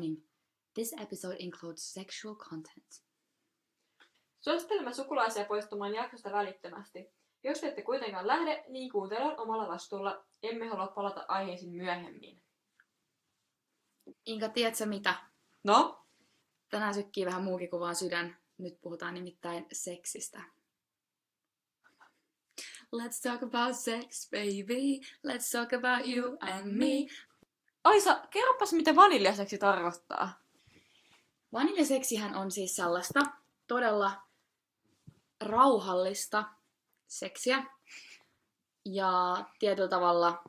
Warning, this episode includes sexual content. Suosittelemme sukulaisia poistumaan jaksosta välittömästi. Jos ette kuitenkaan lähde, niin kuuntele omalla vastuulla. Emme halua palata aiheisiin myöhemmin. Inka, tiedätkö mitä? No? Tänään sykkii vähän muukin kuin vaan sydän. Nyt puhutaan nimittäin seksistä. Let's talk about sex, baby. Let's talk about you and me. Alisa, kerropas mitä vaniljaseksi tarkoittaa. Vaniljaseksihän on siis sellaista todella rauhallista seksiä. Ja tietyllä tavalla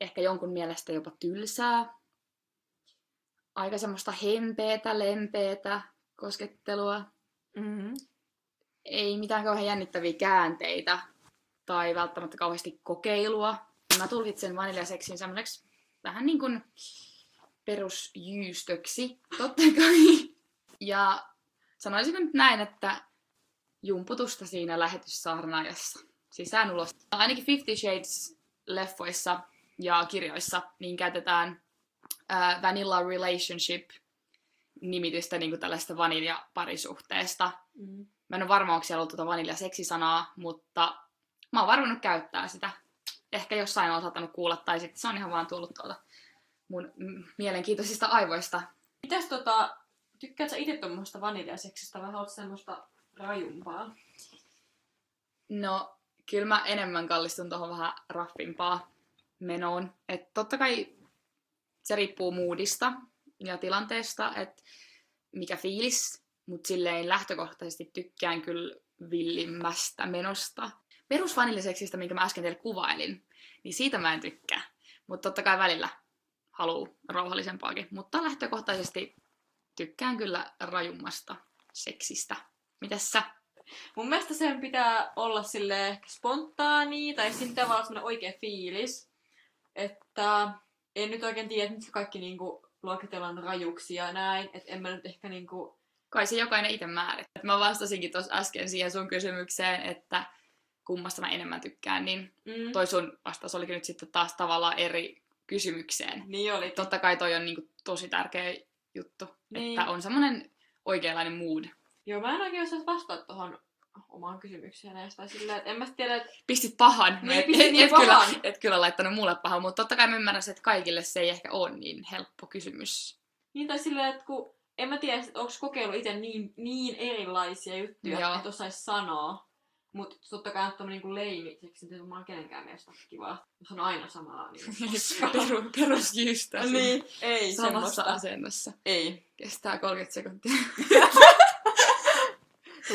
ehkä jonkun mielestä jopa tylsää. Aika semmoista hempeetä, lempeetä koskettelua. Mm-hmm. Ei mitään kauhean jännittäviä käänteitä tai välttämättä kauheasti kokeilua. Mä tulkitsen vaniljaseksin semmoiseksi vähän niin kuin perusjyystöksi, totta kai. Ja sanoisin nyt näin, että jumputusta siinä lähetyssaarnaajassa. Sisään ulos. Ainakin 50 Shades-leffoissa ja kirjoissa niin käytetään vanilla relationship-nimitystä niin kuin tällaista vaniljaparisuhteesta. Mm. Mä en ole varma, onko siellä ollut tuota vaniljaseksisanaa, mutta mä oon varmannut käyttää sitä. Ehkä jossain on saattanut kuulla, tai sitten se on ihan vaan tullut tuolta mun mielenkiintoisista aivoista. Mitäs tykkäät sä itse tuommoista vaniljaseksistä, vai haluat semmoista rajumpaa? No, kyllä mä enemmän kallistun tuohon vähän raffimpaa menoon. Että totta kai se riippuu moodista ja tilanteesta, että mikä fiilis. Mut silleen lähtökohtaisesti tykkään kyllä villimmästä menosta. Perusvaniljaseksistä, minkä mä äsken teille kuvailin, niin siitä mä en tykkää. Mutta totta kai välillä haluu rauhallisempaakin. Mutta lähtökohtaisesti tykkään kyllä rajummasta seksistä. Mitäs sä? Mun mielestä sen pitää olla silleen ehkä spontaani, tai siinä pitää olla semmoinen oikea fiilis. Että en nyt oikein tiedä, että nyt kaikki niinku luokitellaan rajuksi ja näin. Että en mä nyt ehkä niinku... Kai se jokainen itse määrittää. Mä vastasinkin tuossa äsken siihen sun kysymykseen, että kummasta mä enemmän tykkään, niin toi sun vastaus olikin nyt sitten taas tavallaan eri kysymykseen. Niin oli. Totta kai toi on niinku tosi tärkeä juttu, niin. Että on semmoinen oikeanlainen mood. Joo, mä en oikein osaa vastata tuohon omaan kysymykseen näistä silleen, että en mä tiedä, että... Pistit pahan. Niin, pistit pahan. Et kyllä laittanut mulle pahan, mutta totta kai mä ymmärrän, että kaikille se ei ehkä ole niin helppo kysymys. Niin, tai silleen, että kun... En mä tiedä, onko kokeillut itse niin erilaisia juttuja, että osaisi sanoa. Mutta totta kai on niinku leimiseksi, että mä oon kenenkään mielestä kivaa. Se on aina samaa. Niin. Perusjystä. Niin, ei samassa asennossa. Ei. Kestää 30 sekuntia.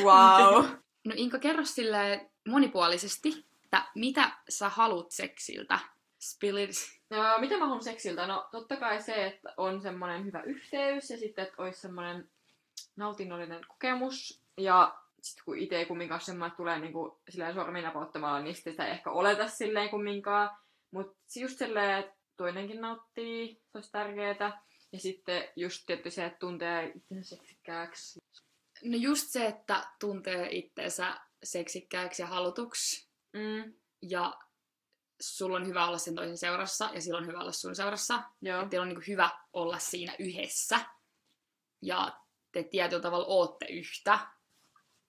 Wow. No Inka, kerro silleen monipuolisesti, että mitä sä haluat seksiltä? Spill it. No, mitä mä haluan seksiltä? No totta kai se, että on semmoinen hyvä yhteys ja sitten, että olisi semmoinen nautinnollinen kokemus. Ja sitten kun itse ei kumminkaan semmoinen tulee niinku silleen sormin napauttamaan, niin sitä ei ehkä oleta silleen kumminkaan. Mutta just silleen, että toinenkin nauttii, se olisi tärkeetä. Ja sitten just tietty se, että tuntee itsensä seksikkääksi. No just se, että tuntee itsensä seksikkääksi ja halutuksi. Mm. Ja... Sulla on hyvä olla sen toisen seurassa ja sillä on hyvä olla sun seurassa. Joo. Että teillä on niin kuin hyvä olla siinä yhdessä. Ja te tietyllä tavalla ootte yhtä.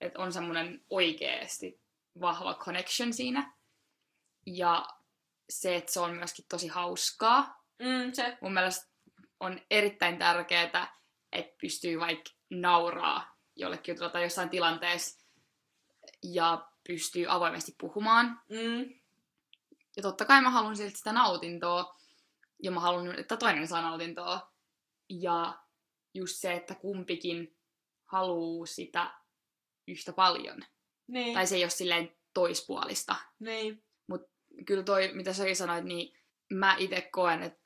Että on semmoinen oikeasti vahva connection siinä. Ja se, että se on myöskin tosi hauskaa. Se. Mun mielestä on erittäin tärkeää, että pystyy vaikka nauraa jollekin jutulla tai jossain tilanteessa. Ja pystyy avoimesti puhumaan. Ja totta kai mä haluan silti sitä nautintoa. Ja mä haluan, että toinen saa nautintoa. Ja just se, että kumpikin haluu sitä yhtä paljon. Niin. Tai se ei ole silleen toispuolista. Niin. Mut kyllä toi, mitä säkin sanoit, niin mä itse koen, että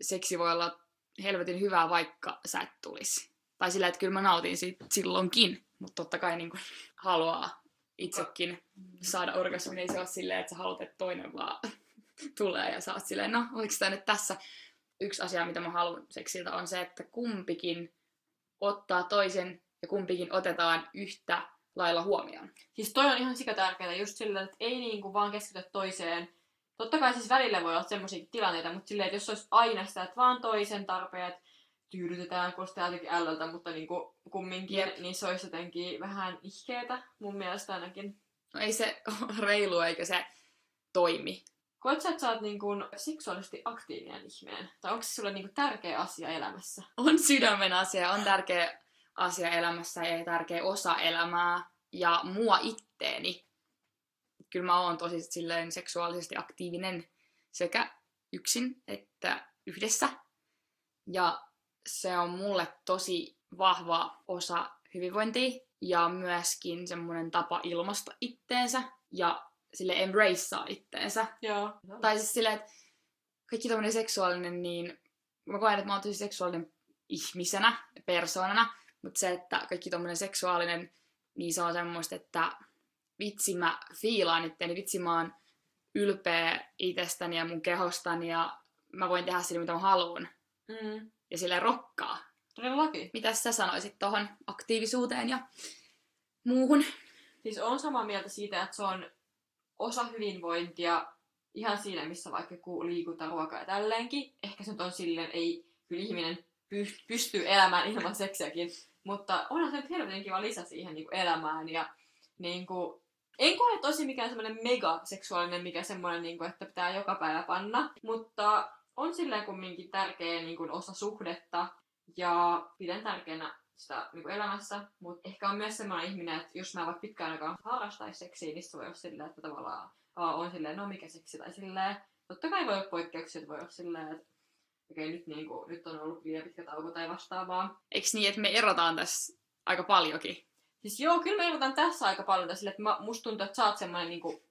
seksi voi olla helvetin hyvää, vaikka sä et tulisi. Tai sillä, että kyllä mä nautin siitä silloinkin. Mutta totta kai niin kun haluaa itsekin saada orgasmin, ei se ole silleen, että sä haluat, että toinen vaan tulee ja sä oot silleen, no oliko tämä nyt tässä? Yksi asia, mitä mä haluan seksiltä, on se, että kumpikin ottaa toisen ja kumpikin otetaan yhtä lailla huomioon. Siis toi on ihan sikatärkeää, just sillä, että ei niinku vaan keskitytä toiseen. Totta kai siis välillä voi olla semmoisia tilanteita, mutta silleen, että jos olisi aina sitä, että vaan toisen tarpeet, tyydytetään kostealtakin ällöltä, mutta niin kuin kumminkin, niin se olisi jotenkin vähän ihkeetä, mun mielestä ainakin. No ei se reilu eikä se toimi. Koetko sä, että sä oot niin kuin seksuaalisesti aktiivinen ihminen? Tai onko se sulle niin kuin tärkeä asia elämässä? On sydämen asia, on tärkeä asia elämässä ja tärkeä osa elämää ja mua itteeni. Kyllä mä oon tosi silleen seksuaalisesti aktiivinen sekä yksin että yhdessä. Ja se on mulle tosi vahva osa hyvinvointia ja myöskin semmoinen tapa ilmaista itteensä ja sille embracea itteensä. Joo. Tai siis silleen, että kaikki tommoinen seksuaalinen, niin mä koen, että mä oon tosi seksuaalinen ihmisenä, persoonana, mutta se, että kaikki tommoinen seksuaalinen, niin se on semmoista, että vitsi mä fiilaan itteeni, vitsi mä oon ylpeä itsestäni ja mun kehostani ja mä voin tehdä sille mitä mä haluun. Mm. Ja silleen rokkaa. Todellakin. Mitäs sä sanoisit tohon aktiivisuuteen ja muuhun? Siis on samaa mieltä siitä, että se on osa hyvinvointia ihan siinä, missä vaikka liikunta, ruoka ja tälleenkin. Ehkä se nyt on silleen, ei kyllä ihminen pystyy elämään ilman seksiäkin. Mutta onhan se nyt helvetin kiva lisä siihen niin kuin elämään. Ja niin kuin, en koe tosi mikään semmoinen megaseksuaalinen, mikä semmoinen, niin kuin, että pitää joka päivä panna. Mutta on silleen kumminkin tärkeä niin kuin osa suhdetta. Ja pidän tärkeänä sitä niin kuin elämässä. Mutta ehkä on myös semmoinen ihminen, että jos mä vaikka pitkään aikaan harrastaisin seksiä, niin se voi olla silleen, että tavallaan on silleen, no mikä seksi tai silleen. Totta kai voi olla poikkeuksia, että voi olla silleen, että okei nyt, niin kuin, nyt on ollut liian pitkä tauko tai vastaavaa. Eiks niin, että me erotaan tässä aika paljonkin? Siis joo, kyllä me erotaan tässä aika paljon. Silleen, että musta tuntuu, että sä oot semmoinen niin kuin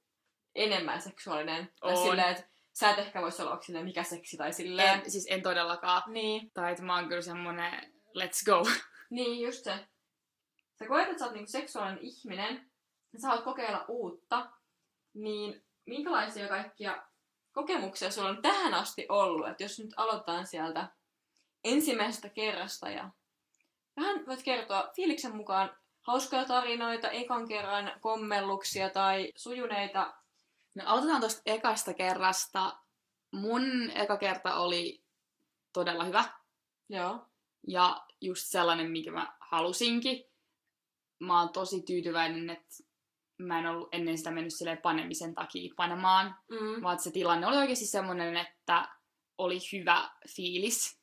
enemmän seksuaalinen. Tai silleen, että sä et ehkä vois olla silleen, mikä seksi tai silleen. En todellakaan. Niin. Tai että mä oon kyllä semmonen let's go. Niin, just se. Sä koet, että sä oot niinku seksuaalinen ihminen, ja sä haluat kokeilla uutta, niin minkälaisia kaikkia kokemuksia sulla on tähän asti ollut? Että jos nyt aloitetaan sieltä ensimmäisestä kerrasta ja vähän voit kertoa fiiliksen mukaan hauskoja tarinoita, ekan kerran kommelluksia tai sujuneita. No aloitetaan tosta ekasta kerrasta. Mun eka kerta oli todella hyvä. Joo. Ja just sellainen, minkä mä halusinkin. Mä oon tosi tyytyväinen, että mä en ollut ennen sitä mennyt silleen panemisen takia panemaan. Vaan se tilanne oli oikeasti semmoinen, että oli hyvä fiilis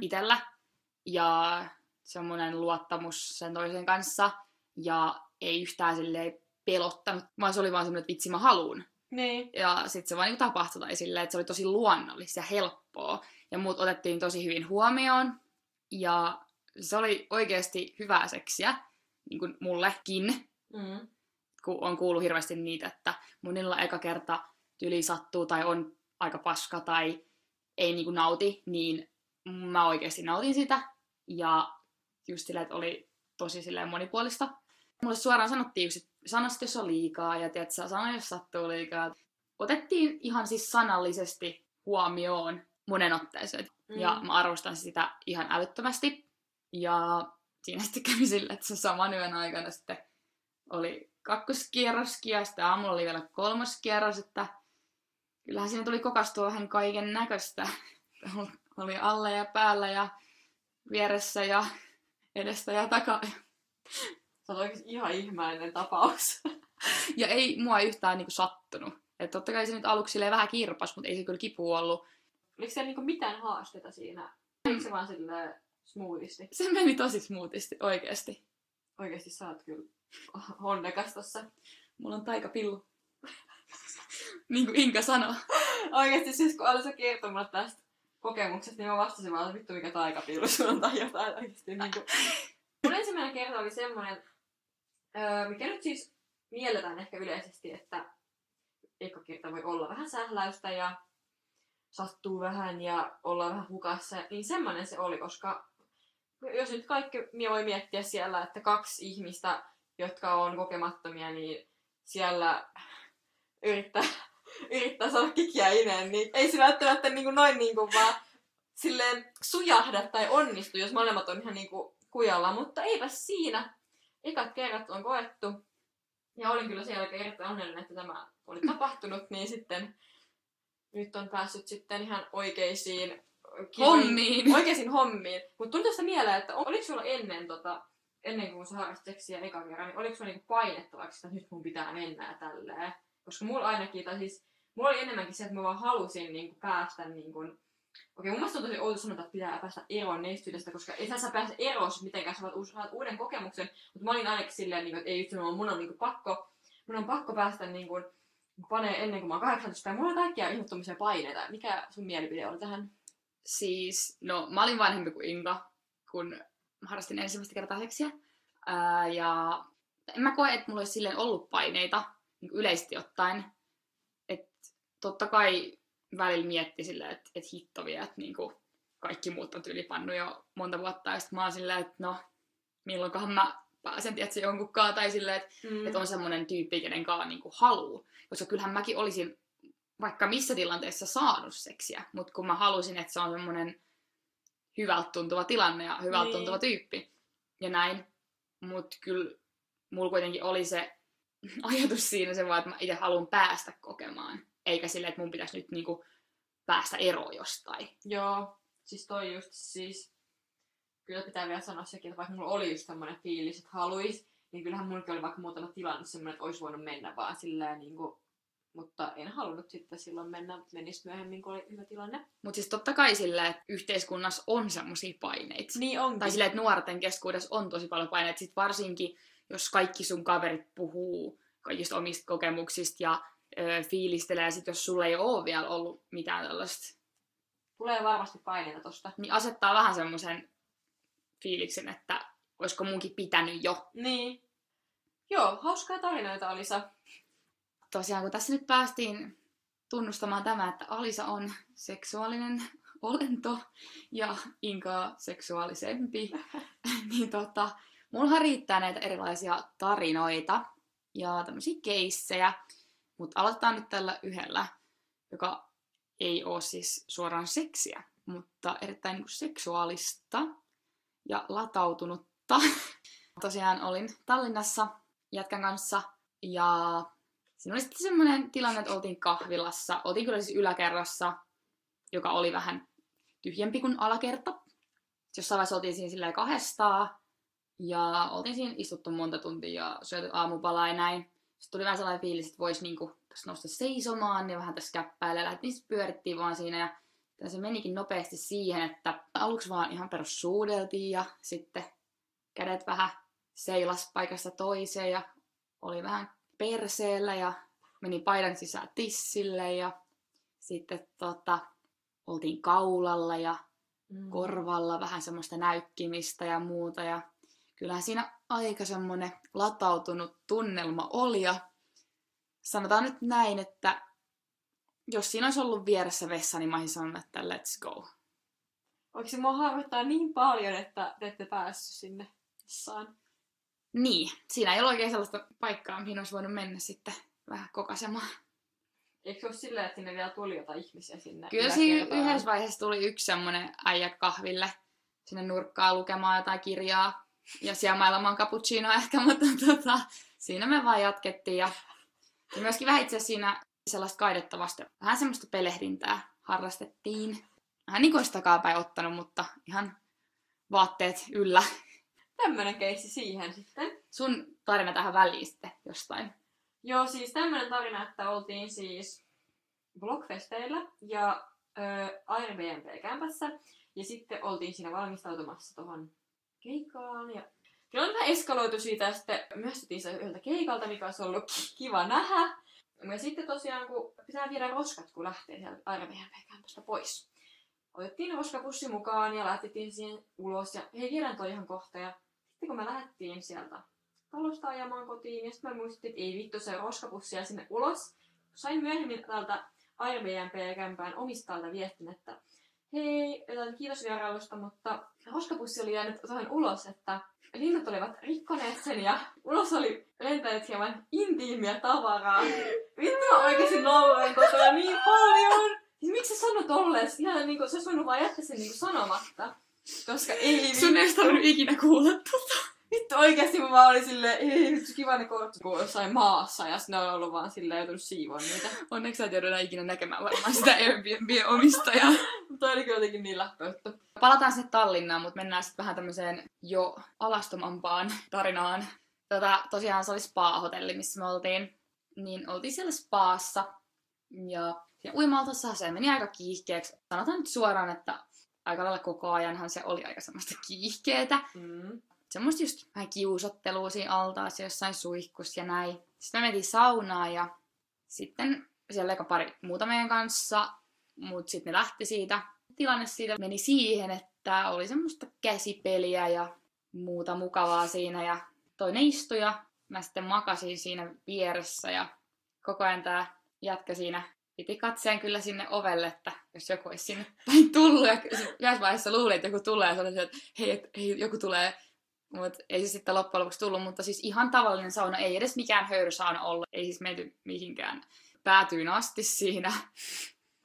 itellä. Ja semmoinen luottamus sen toisen kanssa. Ja ei yhtään silleen pelottanut, vaan se oli vaan semmoinen, että vitsi mä haluun. Niin. Ja sit se vaan niin tapahtui tai silleen, että se oli tosi luonnollista ja helppoa. Ja muut otettiin tosi hyvin huomioon. Ja se oli oikeesti hyvää seksiä, niin kuin mullekin. Kun on kuullut hirveästi niitä, että monilla eka kerta tyli sattuu tai on aika paska tai ei niin kuin nauti, niin mä oikeesti nautin sitä. Ja just silleen, että oli tosi silleen monipuolista. Mulle suoraan sanottiin, että sano sit, jos on liikaa ja tiedät, sano, jos sattuu liikaa. Otettiin ihan siis sanallisesti huomioon monen otteeseen. Ja mä arvostan sitä ihan älyttömästi. Ja siinä sitten kävi sille, että se saman yön aikana sitten oli kakkoskierroskin ja sitten aamulla oli vielä kolmoskierros. Että kyllähän siinä tuli kokastua vähän kaiken näköistä. Oli alle ja päällä ja vieressä ja edestä ja takaa. Se on oikeasti ihan ihmeellinen tapaus. Ja ei mua yhtään niinku sattunut. Et totta kai se nyt aluksi vähän kirpas, mutta ei se kyllä kipu ollut. Oliko siellä niinku mitään haasteita siinä? Oliko se vaan silleen smoothisti? Se meni tosi smoothisti, oikeesti. Oikeesti sä oot kyllä onnekas tossa. Mulla on taikapillu. Niin kuin Inka sanoo. Oikeesti siis kun Alisa kertoi mulle tästä kokemuksesta, niin mä vastasin vaan, että vittu mikä taikapillu sulla on tai jotain oikeesti niinku. Mun ensimmäinen kerta oli semmonen, mikä nyt siis mielletään ehkä yleisesti, että eka kerta voi olla vähän sähläystä ja sattuu vähän ja ollaan vähän hukassa. Niin semmonen se oli, koska jos nyt kaikki voi miettiä siellä, että kaksi ihmistä, jotka on kokemattomia, niin siellä yrittää saada kikiä ineen, niin ei se välttämättä niin kuin noin niin kuin vaan silleen sujahda tai onnistu, jos molemmat on ihan niin kuin kujalla, mutta eipä siinä. Ekat kerrat on koettu. Ja olin kyllä siellä erittäin onnellinen, että tämä oli tapahtunut, niin sitten nyt on päässyt sitten ihan oikeisiin hommiin. Oikeisiin hommiin. Mutta tuli tuosta mieleen, että oliko sulla ennen kuin sä harrastit seksiä ekan kerran, niin oliko sulla niinku painettavaksi, että nyt mun pitää mennä ja tälleen? Koska mulla ainakin, tai siis mulla oli enemmänkin se, että mä vaan halusin niinku päästä niinku... Okei, mun mielestä on tosi outo sanoa, että pitää päästä eroon neistyydestä, koska ei sä pääse eroon mitenkään, sä saat uuden kokemuksen, mutta mä olin ainakin silleen, niinku, että ei yhtään, mun on pakko päästä niinku, panee ennen kuin mä oon 18, ja mulla on kaikkia ihmettumisia paineita. Mikä sun mielipide oli tähän? Siis, no mä olin vanhempi kuin Inka, kun mä harrastin ensimmäistä kertaa seksiä. Ja en mä koe, että mulla olisi silleen ollut paineita, niin yleisesti ottaen. Että totta kai välillä mietti silleen, että et hitto vie, että niinku kaikki muut on tyylipannut jo monta vuotta. Ja sit mä oon silleen, että no, milloinkohan mä pääsen tietysti jonkunkaan, tai silleen, että et on semmonen tyyppi, kenenkaan niinku haluu. Koska kyllähän mäkin olisin vaikka missä tilanteessa saanut seksiä, mutta kun mä halusin, että se on semmonen hyvältä tuntuva tilanne ja hyvältä tuntuva tyyppi ja näin. Mut kyllä mulla kuitenkin oli se ajatus siinä se vaan, että mä itse haluan päästä kokemaan. Eikä silleen, että mun pitäisi nyt niinku päästä eroon jostain. Joo, siis toi just siis... Kyllä pitää vielä sanoa sekin, että vaikka mulla oli just semmoinen fiilis, että haluis, niin kyllähän mullakin oli vaikka muutama tilanne semmoinen, että olisi voinut mennä vaan silleen niinku... Mutta en halunnut sitten silloin mennä, menis myöhemmin, kun oli hyvä tilanne. Mutta siis totta kai sillä, että yhteiskunnassa on semmosia paineita. Niin onkin. Tai sillä, että nuorten keskuudessa on tosi paljon paineita. Sitten varsinkin, jos kaikki sun kaverit puhuu kaikista omista kokemuksista ja fiilistelee, sit jos sulla ei ole vielä ollut mitään tällaista. Tulee varmasti paineita tosta. Niin asettaa vähän semmoisen fiiliksen, että olisiko munkin pitänyt jo. Niin. Joo, hauskaa tarinoita, Alisa. Tosiaan, kun tässä nyt päästiin tunnustamaan tämä, että Alisa on seksuaalinen olento ja Inka seksuaalisempi, niin mullahan riittää näitä erilaisia tarinoita ja tämmöisiä keissejä, mutta aloitetaan nyt tällä yhdellä, joka ei ole siis suoraan seksiä, mutta erittäin niin kuin seksuaalista ja latautunutta. Tosiaan olin Tallinnassa jätkän kanssa ja... Siinä oli sitten semmoinen tilanne, että oltiin kahvilassa. Oltiin kyllä siis yläkerrassa, joka oli vähän tyhjempi kuin alakerta. Jossain vaiheessa oltiin siinä silleen kahdestaan. Ja oltiin siinä istuttu monta tuntia ja syöty aamupalaa ja näin. Sitten tuli vähän sellainen fiilis, että voisi niinku tässä nousta seisomaan ja vähän tässä käppäillä. Lähdettiin sitten pyörittiin vaan siinä ja se menikin nopeasti siihen, että aluksi vaan ihan perussuudeltiin ja sitten kädet vähän seilas paikasta toiseen ja oli vähän perseellä ja meni paidan sisään tissille ja sitten oltiin kaulalla ja korvalla vähän semmoista näykkimistä ja muuta ja kyllähän siinä aika semmoinen latautunut tunnelma oli ja sanotaan nyt näin, että jos siinä olisi ollut vieressä vessa, niin mä olisin sanonut, että let's go. Oikeasti mua harmittaa niin paljon, että te ette päässyt sinne vessaan. Niin, siinä ei ole oikein sellaista paikkaa, mihin olisi voinut mennä sitten vähän kokasemaan. Eikö se ole silleen, että sinne vielä tuli jotain ihmisiä sinne? Kyllä siinä yhdessä vaiheessa tuli yksi semmoinen äijä kahville sinne nurkkaan lukemaan jotain kirjaa ja siemailemaan cappuccinoa ehkä, mutta siinä me vaan jatkettiin. Ja myöskin vähän itse siinä sellaista kaidettavasta, vähän semmoista pelehdintää harrastettiin. Vähän niin kuin olisi takapäin ottanut, mutta ihan vaatteet yllä. Tämmönen keissi siihen sitten. Sun tarina tähän väliin sitten jostain. Joo, siis tämmönen tarina, että oltiin siis Blockfesteillä ja Airbnb-kämpässä. Ja sitten oltiin siinä valmistautumassa tohon keikkaan. Ja... Kyllä on vähän eskaloitu siitä ja sitten myöstettiin se yhdeltä keikalta, mikä olisi ollut kiva nähdä. Ja sitten tosiaan, kun pitää viedä roskat, kun lähtee sieltä Airbnb-kämpästä pois. Otettiin roskapussi mukaan ja lähtettiin siihen ulos ja hei, kirjan toi ihan kohta. Ja sitten kun me lähdettiin sieltä talosta ajamaan kotiin ja sitten mä muistin, että ei vittu, se roskapussia sinne ulos. Sain myöhemmin tältä Airbnb-kämpään omistajalta viestin, että hei, kiitos vierailusta, mutta roskapussi oli jäänyt tuohon ulos, että linnut olivat rikkoneet sen ja ulos oli lentänyt hieman intiimiä tavaraa. Vittu, mä oikeesti nauroin kotona niin paljon! Siis miksi sä sanot tolleen? Ihan niinku, sä ois voinut vaan jättää sen niinku sanomatta. Koska ei... Sun ei ois tarvinnut ikinä kuulla tota. Vittu oikeesti mä vaan olin silleen, ei, kiva ne korttu, kun jossain maassa ja sitten ne on ollut vaan silleen joutunut siivoon niitä. Onneksi sä et jouduta ikinä näkemään varmaan sitä Airbnb-omistajaa. Toi oli kyllä jotenkin niin läppöyttä. Palataan sitten Tallinnaan, mutta mennään sitten vähän tämmöiseen jo alastomampaan tarinaan. Tosiaan se oli spa-hotelli, missä me oltiin. Niin oltiin siellä spaassa. Ja uimaltossahan se meni aika kiihkeeksi. Sanotaan nyt suoraan, että aika lailla koko ajanhan se oli aika semmoista kiihkeetä. Mm. Semmoista just vähän kiusottelua siinä altaassa jossain suihkus ja näin. Sitten me mentiin saunaan ja sitten siellä oli pari muuta meidän kanssa. Mut sitten ne lähti siitä. Tilanne siitä meni siihen, että oli semmoista käsipeliä ja muuta mukavaa siinä. Ja toinen istui ja mä sitten makasin siinä vieressä ja koko ajan tää jätkä siinä piti katseen kyllä sinne ovelle, että jos joku olisi sinne päin tullut. Ja yhdessä vaiheessa luulin, että joku tulee ja sanoisin, että hei, joku tulee. Mutta ei se sitten loppujen lopuksi tullut, mutta siis ihan tavallinen sauna, ei edes mikään höyrysauna ollut. Ei siis menty mihinkään päätyyn asti siinä,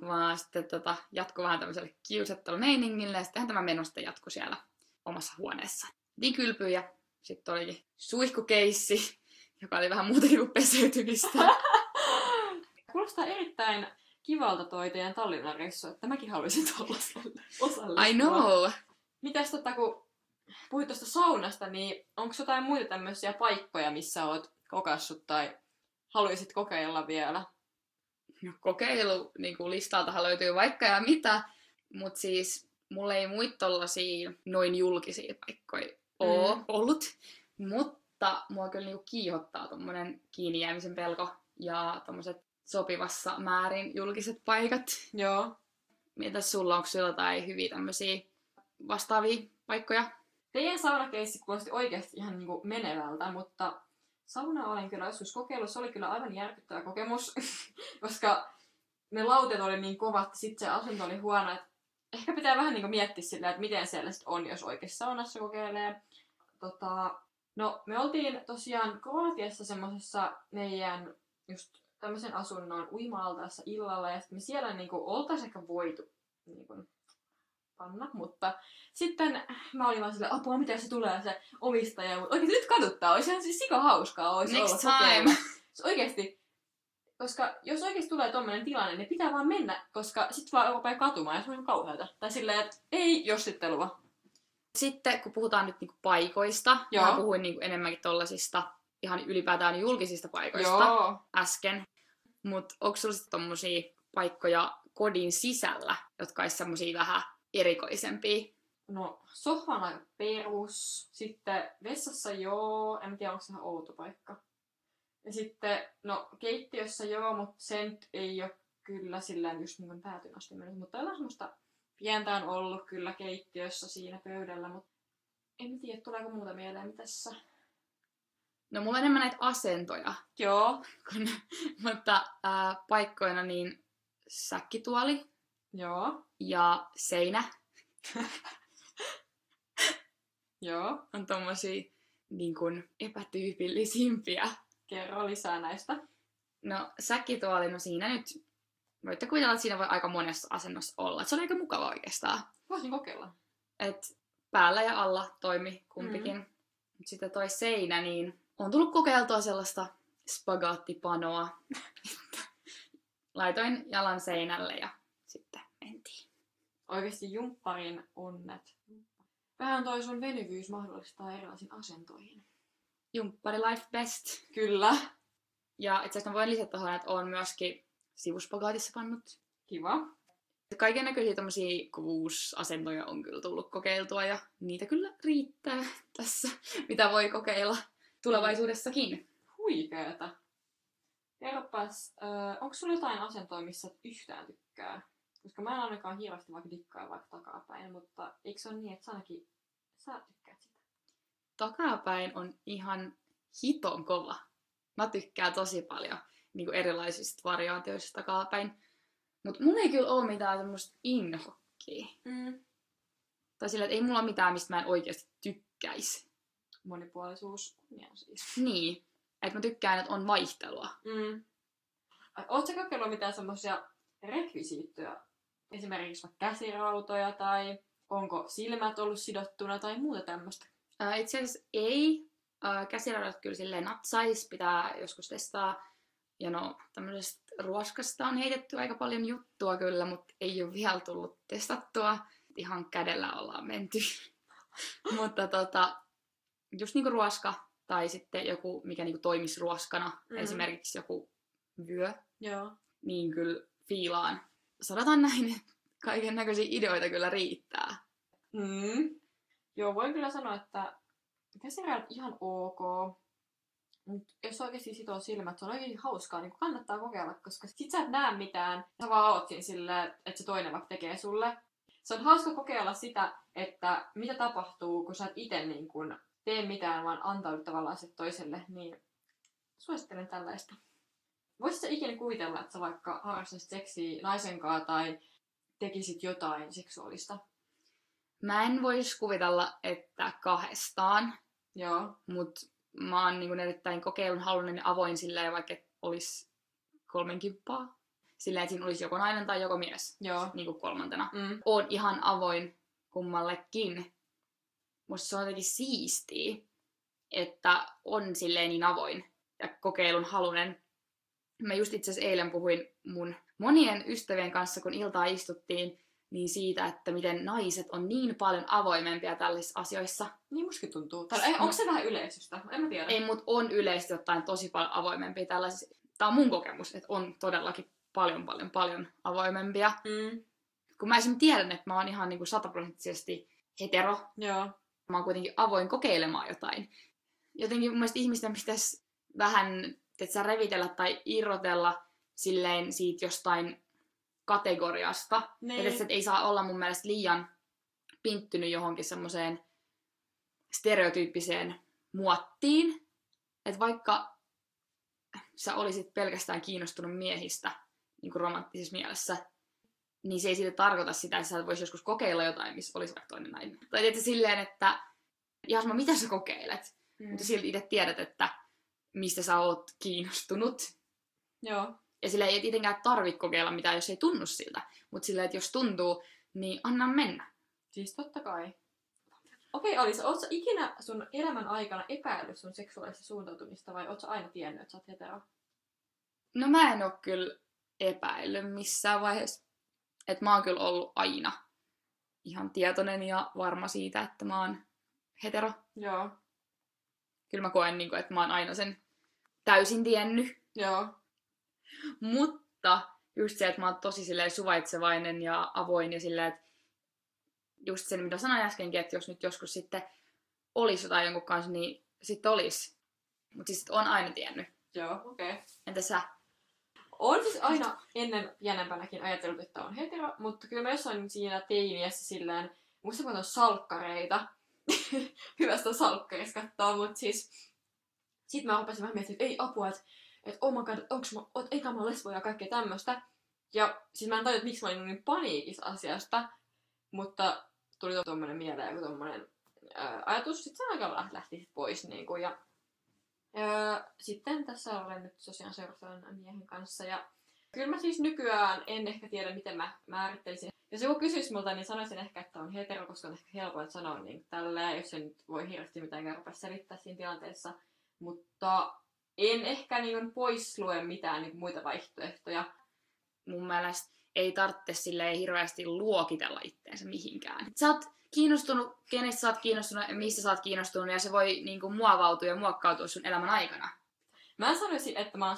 vaan sitten jatkuu vähän tämmöiselle kiusattelumeiningille. Ja sittenhän tämä meno sitten jatkui siellä omassa huoneessaan. Niin kylpyi ja sitten olikin suihkukeissi, joka oli vähän muutakin kuin peseytymistä. Kuulostaa erittäin kivalta toi teidän Tallinna-reissu, että mäkin haluaisin osallistua. I know! Mitäs kun puhuit tuosta saunasta, niin onko jotain muita tämmöisiä paikkoja, missä oot kokassut tai haluaisit kokeilla vielä? No kokeilu niin kuin listaltahan löytyy vaikka ja mitä, mutta siis mulla ei muita tollasia noin julkisia paikkoja ole ollut, mutta mua kyllä niin kuin kiihottaa tommonen kiinni jäämisen pelko ja tommoset sopivassa määrin julkiset paikat. Joo. Mitäs sulla, onko sulla jotain hyviä tämmösiä vastaavia paikkoja? Teidän saunakeissi kuulosti oikeasti ihan niinku menevältä, mutta saunaa olen kyllä joskus kokeillut. Se oli kyllä aivan järkyttävä kokemus, koska ne lauteet oli niin kovat ja sit se asento oli huono. Et ehkä pitää vähän niinku miettiä sillä, että miten siellä sit on, jos oikeassa saunassa kokeilee. No, me oltiin tosiaan Kroatiassa semmosessa meidän just tämmöisen asunnon uima-altaassa illalla ja sitten me siellä niinku oltais ehkä voitu niinku panna, mutta sitten mä olin vaan silleen, apua, miten se tulee se omistaja, mutta oikeesti nyt kaduttaa, ois ihan siis sika hauskaa ois olla kokeilla. Oikeesti, koska jos oikeesti tulee tommonen tilanne, niin pitää vaan mennä, koska sit vaan rupeaa katumaan ja se on kauheata. Tai silleen, että ei jossittelua. Sitten kun puhutaan nyt niinku paikoista, joo, mä puhuin niinku enemmänkin tollasista ihan ylipäätään julkisista paikoista, joo, äsken. Mut onko sulla sit tommosia paikkoja kodin sisällä, jotka ois semmosia vähän erikoisempia? No, sohvana perus. Sitten vessassa joo, en tiedä onko se ihan outo paikka. Ja sitten, no keittiössä joo, mutta sen ei ole kyllä sillään just niin kuin päätyyn asti mennyt. Mutta jotain semmoista pientä on ollut kyllä keittiössä siinä pöydällä, mutta en tiedä tuleeko muuta mieleen, mitäs sä? No mulla on enemmän näitä asentoja. Joo. Mutta paikkoina niin säkkituoli. Joo. Ja seinä. Joo. On tommosia niin kun epätyypillisimpiä. Kerro lisää näistä. No säkkituoli, no siinä nyt voitte kuvitella, että siinä voi aika monessa asennossa olla. Et se on aika mukava oikeastaan. Voisin kokeilla. Et päällä ja alla toimi kumpikin. Mm-hmm. Mut sitten toi seinä, niin on tullut kokeiltua sellaista spagaattipanoa. Laitoin jalan seinälle ja sitten mentiin. Oikeesti jumpparin onnet. Vähän toi sun venyvyys mahdollistaa erilaisiin asentoihin. Jumppari life best. Kyllä. Ja itseasiassa mä voin lisätä tuohon, että oon myöskin sivuspagaatissa pannut. Kiva. Kaiken näköisiä tommosia kuvuusasentoja on kyllä tullut kokeiltua ja niitä kyllä riittää tässä, mitä voi kokeilla tulevaisuudessakin. Huikeeta. Kerropas, onko sulla jotain asentoa, missä et yhtään tykkää? Koska mä en ainakaan hirveästi vaikka dikkaa vaikka takapäin, mutta eikö se ole niin, että ainakin sä tykkäät sitä? Takapäin on ihan hiton kova. Mä tykkään tosi paljon niin kuin erilaisista variaatioista takapäin. Mut mulla ei kyllä oo mitään semmoista inhokkia. Mm. Tai sillä, että ei mulla mitään, mistä mä en oikeasti tykkäisi. Monipuolisuus on siis. Niin. Että mä tykkään, että on vaihtelua. Mm. Oot sä kokeillut mitään semmosia rekvisiittoja? Esimerkiksi vaikka käsirautoja tai onko silmät ollut sidottuna tai muuta tämmöstä? Itse asiassa ei. Käsiraudat kyllä silleen natsaisi, pitää joskus testaa. Ja no, tämmöisestä ruoskasta on heitetty aika paljon juttua kyllä, mutta ei ole vielä tullut testattua. Ihan kädellä ollaan menty. Mutta just niinku ruoska tai sitten joku, mikä niinku toimisi ruoskana. Mm-hmm. Esimerkiksi joku vyö. Joo. Niin kyllä fiilaan. Sanotaan näin, että kaiken näköisiä ideoita kyllä riittää. Mm. Joo, voin kyllä sanoa, että käsiraudat ihan ok. Mut jos oikeesti sitoo silmät, se on oikein hauskaa, niin kannattaa kokeilla, koska sit sä et näe mitään. Sä vaan oot sillä, että se toinen vaikka tekee sulle. Se on hauska kokeilla sitä, että mitä tapahtuu, kun sä et ite niin kun tee mitään, vaan antaudut tavallaan se toiselle. Niin suosittelen tällaista. Voisit sä ikinä kuvitella, että sä vaikka harrastaisit seksiä naisen kanssa tai tekisit jotain seksuaalista? Mä en vois kuvitella, että kahdestaan. Joo. Mut mä oon niin erittäin kokeilun halunnut ja avoin silleen, vaikka olisi 30. Silleen, että siinä olisi joko nainen tai joko mies. Joo. Niin kuin kolmantena. Mm. Oon ihan avoin kummallekin. Musta se on jotenkin siistiä, että on silleen niin avoin ja kokeilun halunen. Mä just itse asiassa eilen puhuin mun monien ystävien kanssa, kun iltaa istuttiin, niin siitä, että miten naiset on niin paljon avoimempia tällaisissa asioissa. Niin mustakin tuntuu. Onko se vähän yleisystä? En mä tiedä. Ei, mutta on yleisesti ottaen tosi paljon avoimempia tällaisissa. Tää on mun kokemus, että on todellakin paljon avoimempia. Mm. Kun mä esimerkiksi tiedän, että mä oon ihan niinku 100% hetero. Joo. Mä oon kuitenkin avoin kokeilemaan jotain. Jotenkin mun mielestä ihmisten pitäisi vähän revitellä tai irrotella silleen siitä jostain kategoriasta. Niin. Että ei saa olla mun mielestä liian pinttynyt johonkin semmoiseen stereotyyppiseen muottiin. Että vaikka sä olisit pelkästään kiinnostunut miehistä niin romanttisessa mielessä, niin se ei siitä tarkoita sitä, että sä vois joskus kokeilla jotain, missä olisi vaikka toinen nainen. Tai tietysti silleen, että Jasma, mitä sä kokeilet? Mm. Mutta silti itse tiedät, että mistä sä oot kiinnostunut. Joo. Ja sillä ei tietenkään tarvitse kokeilla mitään, jos ei tunnu siltä. Mutta sillä, että jos tuntuu, niin anna mennä. Siis totta kai. Okei, Alisa, ootko ikinä sun elämän aikana epäillyt sun seksuaalista suuntautumista vai ootko aina tiennyt, että sä oot hetero? No mä en oo kyllä epäillyt missään vaiheessa. Että mä oon kyllä ollut aina ihan tietoinen ja varma siitä, että mä oon hetero. Joo. Kyllä mä koen, että mä oon aina sen täysin tiennyt. Joo. Mutta just se, että mä oon tosi suvaitsevainen ja avoin ja silleen, että just sen, mitä sanoin äskenkin, että jos nyt joskus sitten olisi jotain jonkun kanssa, niin sitten olisi. Mutta siis on aina tiennyt. Joo, okei. Okay. Entä sä? On siis aina ennen pienempänäkin ajatellut, että on hetero, mutta kyllä mä jossain siinä teiniässä silleen, musta kun on salkkareita, hyvästä salkkarissa katsoa, mutta siis sit mä rupesin vähän miettimään, että ei apua, että oh my god, eikä mä ole lesboja ja kaikkea tämmöstä. Ja siis mä en tajua, että miksi mä olin niin paniikissa asiasta, mutta tuli tommonen mieleen joku tommonen ajatus. Sitten sen aikaan lähti pois niinku ja sitten tässä olen nyt tosiaan seurattavan miehen kanssa ja kyllä mä siis nykyään en ehkä tiedä, miten mä määrittelisin. Jos joku kysyisi multa, niin sanoisin ehkä, että on hetero, koska on ehkä helpoin sanoa niin tälleen, jos en voi hirveästi mitään rupea selittää siinä tilanteessa. Mutta en ehkä niin pois lue mitään niin muita vaihtoehtoja. Mun mielestä ei tarvitse silleen hirveästi luokitella itteensä mihinkään. Sä oot kiinnostunut, kenestä sä oot kiinnostunut ja mistä sä oot kiinnostunut, ja se voi niin kuin muovautua ja muokkautua sun elämän aikana. Mä sanoisin, että mä oon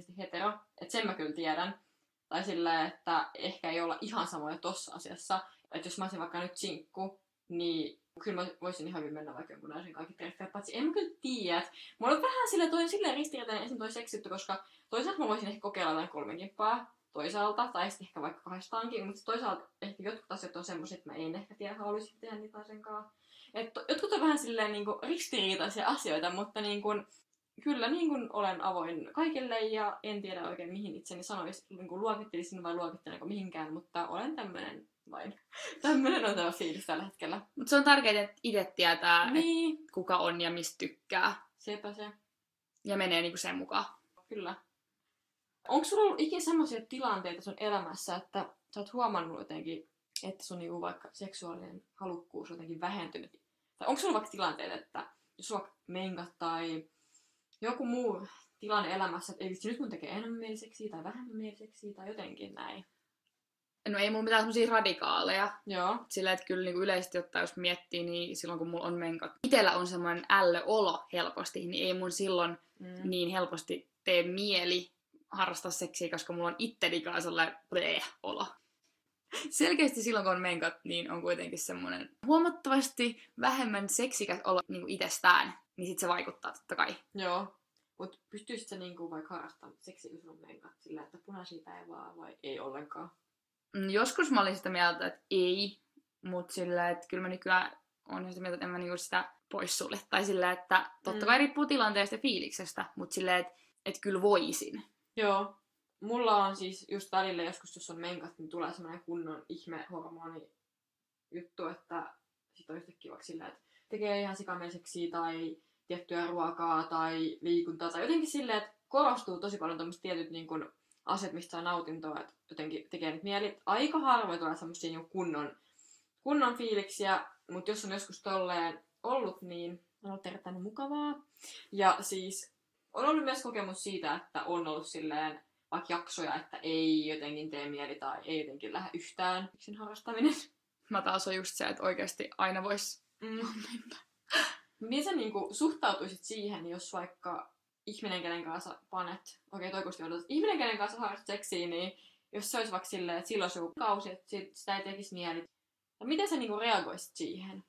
100% hetero, että sen mä kyllä tiedän. Tai silleen, että ehkä ei olla ihan samoja tossa asiassa. Että jos mä olisin vaikka nyt sinkku, niin kyllä mä voisin ihan hyvin mennä vaikka jonkun naisen kaikki treffejä. Paitsi en mä kyllä tiedä. Mulla on vähän silleen ristiriitainen esim. Toi seksitty, koska toisaalta mä voisin ehkä kokeilla jotain 30 toisaalta. Tai sitten ehkä vaikka 200, mutta toisaalta ehkä jotkut asiat on semmoiset, että mä en ehkä tiedä haluaisin tehdä niitä naisen kanssa. Että jotkut on vähän silleen niinku ristiriitaisia asioita, mutta niin kuin kyllä niin kuin olen avoin kaikille ja en tiedä oikein mihin itseni sanoisi, niin kuin luokittelisin vai luokittelenko mihinkään, mutta olen tämmönen vain. Tämmönen on tämä fiilis tällä hetkellä. Mutta se on tärkeää, että itse tietää, niin, että kuka on ja mistä tykkää. Sepä se. Ja menee niin kuin sen mukaan. Kyllä. Onko sulla ollut ikinä semmoisia tilanteita sun elämässä, että sä oot huomannut jotenkin, että sun niinku vaikka seksuaalinen halukkuus on jotenkin vähentynyt? Tai onko sulla vaikka tilanteita, että sua menkat tai joku muu tilanne elämässä, että ei vitsi, nyt mun tekee enemmän mieliseksi tai vähemmän mieliseksi tai jotenkin näin. No ei mulla mitään semmosia radikaaleja. Joo. Silleen, että kyllä niinku yleisesti ottaen, jos miettii, niin silloin kun mulla on menkat, itsellä on semmoinen ällöolo helposti, niin ei mun silloin niin helposti tee mieli harrastaa seksiä, koska mulla on ittenikaan sellainen olo. Selkeästi silloin, kun on menkat, niin on kuitenkin semmoinen huomattavasti vähemmän seksikäs olo niinku itsestään. Niin sit se vaikuttaa totta kai. Joo. Mut pystyisit sä niinku vaikka harrastamaan seksiä, kun sun on menkat sillä, että punaisia päivää vai ei ollenkaan? Joskus mä olin sitä mieltä, että ei, mutta sillä, että kyllä mä nykyään olen sitä mieltä, että en mä niinku sitä pois sulje. Tai sillä, että totta kai riippuu tilanteesta ja fiiliksestä, mutta sillä, että kyllä voisin. Joo. Mulla on siis just välillä joskus, jos on menkat, niin tulee semmoinen kunnon ihme hormoni juttu, että sit on yhtäkkiä vaikka sillä, että tekee ihan sikamieliseksi tai tiettyä ruokaa tai liikuntaa tai jotenkin silleen, että korostuu tosi paljon tommoset tietyt niin kun asiat, mistä saa nautintoa, että jotenkin tekee nyt mieli. Aika harvoin tulee semmosia niin kunnon fiiliksiä, mutta jos on joskus tolleen ollut, niin on ollut erittäin mukavaa. Ja siis on ollut myös kokemus siitä, että on ollut silleen vaikka jaksoja, että ei jotenkin tee mieli tai ei jotenkin lähde yhtään yksin harrastaminen. Mä taas on just se, että oikeasti aina vois mennä. Miten sä niinku suhtautuisit siihen, jos vaikka ihminen, kenen kanssa panet, ihminen, kenen kanssa harrastat seksiä, niin jos se olisi vaikka silleen, että silloin se on kausi, että sitä ei tekisi mieli. Ja miten sä niinku reagoisit siihen?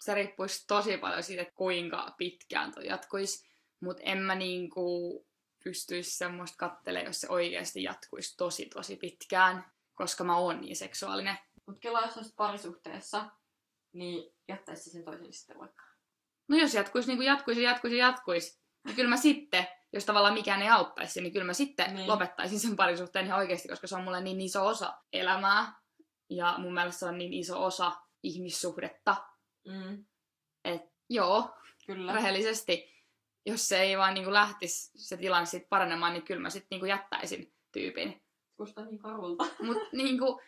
Se riippuisi tosi paljon siitä, että kuinka pitkään toi jatkuisi, mutta en mä niinku pystyisi semmoista kattelemaan, jos se oikeasti jatkuisi tosi pitkään, koska mä oon niin seksuaalinen. Mut kello jos olisit parisuhteessa, niin jättäisi sen toisen sitten vaikka? No jos jatkuisi. Ja kyllä mä sitten, jos tavallaan mikään ei auttaisi, niin kyllä mä sitten lopettaisin sen parisuhteen ihan oikeasti, koska se on mulle niin iso osa elämää. Ja mun mielestä se on niin iso osa ihmissuhdetta. Että joo, kyllä. Rehellisesti. Jos se ei vaan niinku lähtisi se tilanne sit paranemaan, niin kyllä mä sitten niinku jättäisin tyypin. Kuulostaa niin karulta. Mut niinku,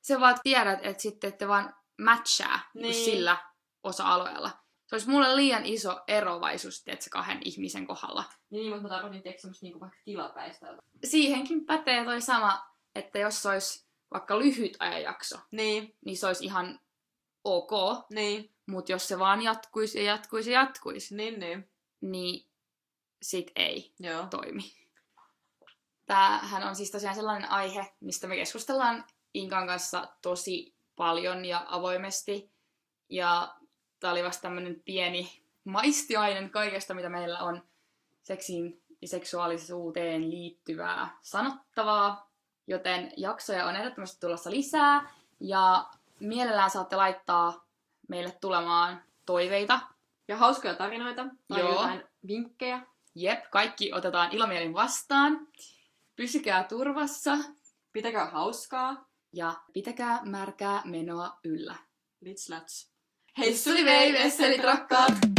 se vaan tiedät, että sitten ette vaan matchaa niin sillä osa-alueella. Se olisi mulle liian iso eroavaisuus, tiedätkö, kahden ihmisen kohdalla. Niin, mutta mä tarkoitin tehdä semmoista niinku vaikka tilapäistä. Siihenkin pätee toi sama, että jos se olisi vaikka lyhyt ajanjakso, niin se olisi ihan ok. Niin. Mutta jos se vaan jatkuisi. Niin sit ei toimi. Tämähän on siis tosiaan sellainen aihe, mistä me keskustellaan Inkan kanssa tosi paljon ja avoimesti. Ja tää oli vasta tämmönen pieni maistiainen kaikesta, mitä meillä on seksiin ja seksuaalisuuteen liittyvää sanottavaa. Joten jaksoja on ehdottomasti tulossa lisää. Ja mielellään saatte laittaa meille tulemaan toiveita. Ja hauskoja tarinoita tai jotain vinkkejä. Jep, kaikki otetaan ilomielin vastaan. Pysykää turvassa. Pitäkää hauskaa. Ja pitäkää märkää menoa yllä. Litslats. Hei suli vei, vesselit rakkaat!